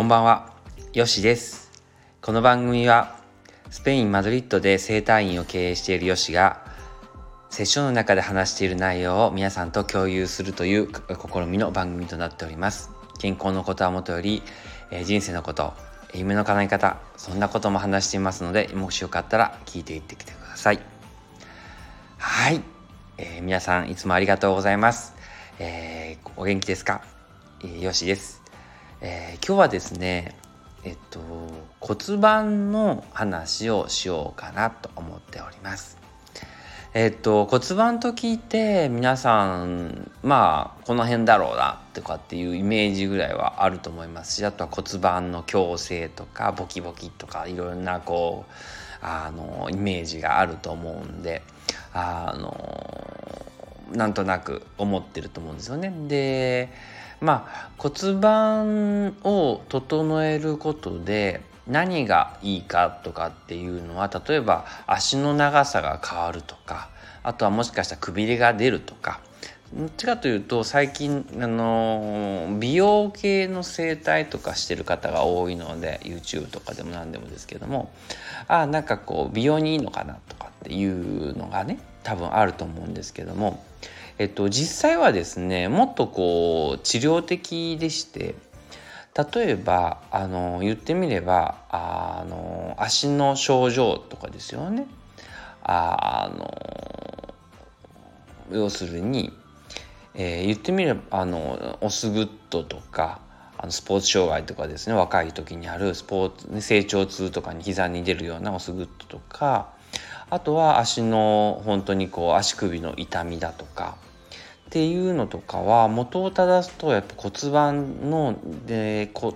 こんばんは、ヨシです。この番組はスペイン・マドリッドで整体院を経営しているヨシがセッションの中で話している内容を皆さんと共有するという試みの番組となっております。健康のことはもとより、人生のこと、夢の叶え方、そんなことも話していますので、もしよかったら聞いていってきてください。はい、皆さんいつもありがとうございます。お元気ですか？ヨシです。今日はですね、骨盤の話をしようかなと思っております。骨盤と聞いて皆さんこの辺だろうなとかっていうイメージぐらいはあると思いますし、あとは骨盤の矯正とかボキボキとかいろんなイメージがあると思うんで、なんとなく思ってると思うんですよね。で、骨盤を整えることで何がいいかとかっていうのは、例えば足の長さが変わるとか、あとはもしかしたらくびれが出るとか、どっちかというと最近美容系の整体とかしてる方が多いので、 YouTube とかでも何でもですけども、美容にいいのかなとかっていうのがね、多分あると思うんですけども、実際はですね、もっと治療的でして、例えば言ってみれば足の症状とかですよね。要するに、言ってみればオスグッドとかスポーツ障害とかですね、若い時にあるスポーツ成長痛とかに膝に出るようなオスグッドとか、あとは足の本当に足首の痛みだとかっていうのとかは、元を正すとやっぱ骨盤の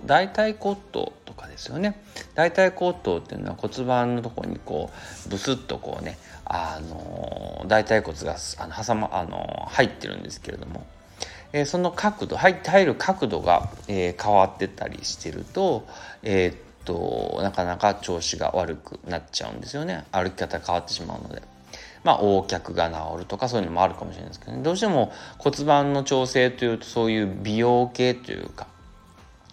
大腿骨頭とかですよね。大腿骨頭っていうのは骨盤のところにブスッと大腿骨が入ってるんですけれども、その角度入る角度が、変わってたりしてると、なかなか調子が悪くなっちゃうんですよね。歩き方変わってしまうので。横脚が治るとかそういうのもあるかもしれないですけどね。どうしても骨盤の調整というと、そういう美容系というか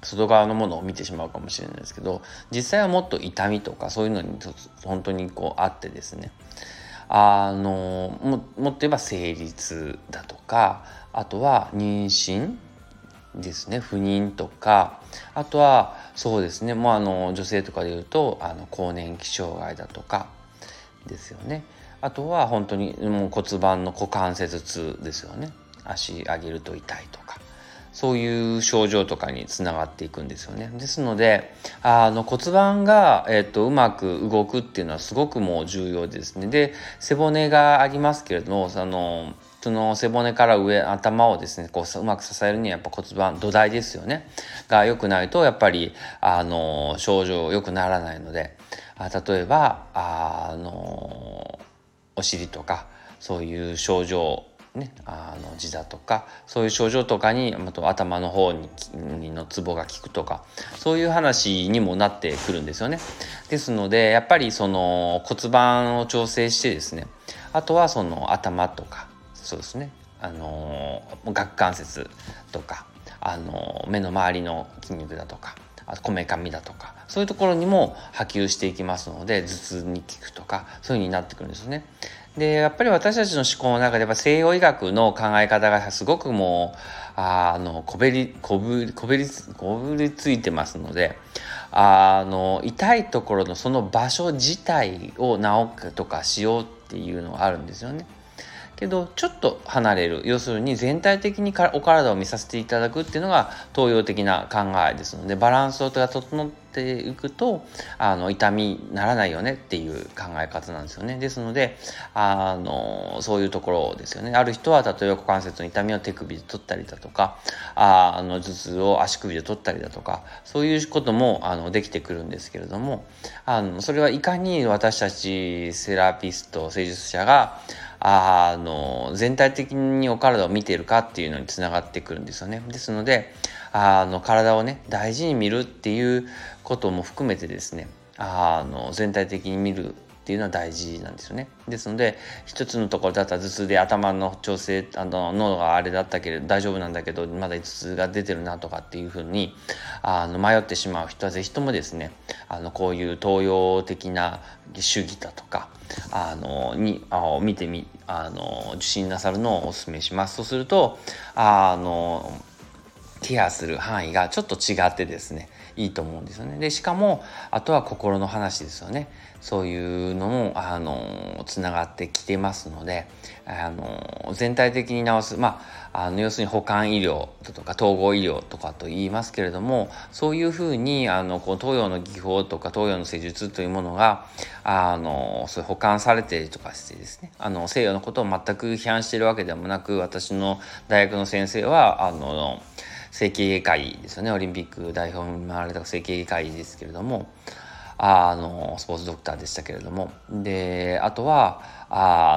外側のものを見てしまうかもしれないですけど、実際はもっと痛みとかそういうのに本当にあってですね、もっと言えば生理痛だとか、あとは妊娠ですね、不妊とか、あとはそうですね、女性とかでいうと更年期障害だとかですよね。あとは本当にもう骨盤の股関節痛ですよね。足上げると痛いとか、そういう症状とかにつながっていくんですよね。ですので骨盤が、うまく動くっていうのはすごくもう重要ですね。で、背骨がありますけれども、その背骨から上、頭をですねうまく支えるにはやっぱ骨盤、土台ですよねが良くないと、やっぱり症状良くならないので、例えばお尻とかそういう症状ね、膝とかそういう症状とかに、あと頭の方のツボが効くとか、そういう話にもなってくるんですよね。ですのでやっぱりその骨盤を調整してですね、あとはその頭とか、そうですね、顎関節とか、目の周りの筋肉だとか、こめかみだとか、そういうところにも波及していきますので、頭痛に効くとかそういう風になってくるんですよね。で、やっぱり私たちの思考の中で西洋医学の考え方がすごくもうこぶりついてますので、痛いところのその場所自体を治るとかしようっていうのがあるんですよね。けどちょっと離れる、要するに全体的にお体を見させていただくっていうのが東洋的な考えですので、バランスが整っていくと痛みにならないよねっていう考え方なんですよね。ですのでそういうところですよね。ある人は例えば股関節の痛みを手首で取ったりだとか、頭痛を足首で取ったりだとか、そういうこともできてくるんですけれども、それはいかに私たちセラピスト、施術者が全体的にお体を見ているかっていうのにつながってくるんですよね。ですので体をね、大事に見るっていうことも含めてですね、全体的に見るっていうのは大事なんですよね。ですので一つのところだったら頭痛で頭の調整脳があれだったけれど大丈夫なんだけどまだ頭痛が出てるなとかっていうふうに迷ってしまう人はぜひともですねこういう東洋的な主義だとか受診なさるのをお勧めします。そうするとケアする範囲がちょっと違ってですねいいと思うんですよね。でしかもあとは心の話ですよね。そういうのもつながってきてますので全体的に治す要するに補完医療だとか統合医療とかと言いますけれどもそういうふうにこう東洋の技法とか東洋の施術というものがそういう補完されてとかしてですね西洋のことを全く批判しているわけでもなく私の大学の先生は整形外科医ですよね。オリンピック代表に回られた整形外科医ですけれどもスポーツドクターでしたけれどもであとは親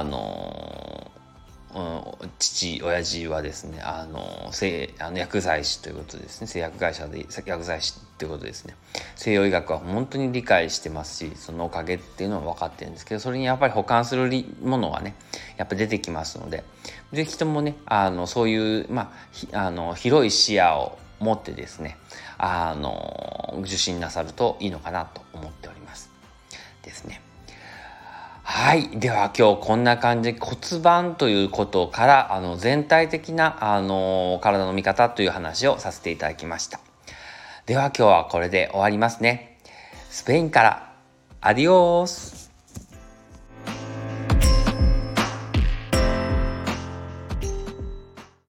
父はですね薬剤師ということですね。薬剤師ということですね。西洋医学は本当に理解してますしそのおかげっていうのは分かってるんですけどそれにやっぱり補完するものがねやっぱ出てきますのでぜひともねそういう、広い視野を持ってですね受診なさるといいのかなと思っておりますですね。はいでは今日こんな感じで骨盤ということから全体的な体の見方という話をさせていただきました。では今日はこれで終わりますね。スペインからアディオース。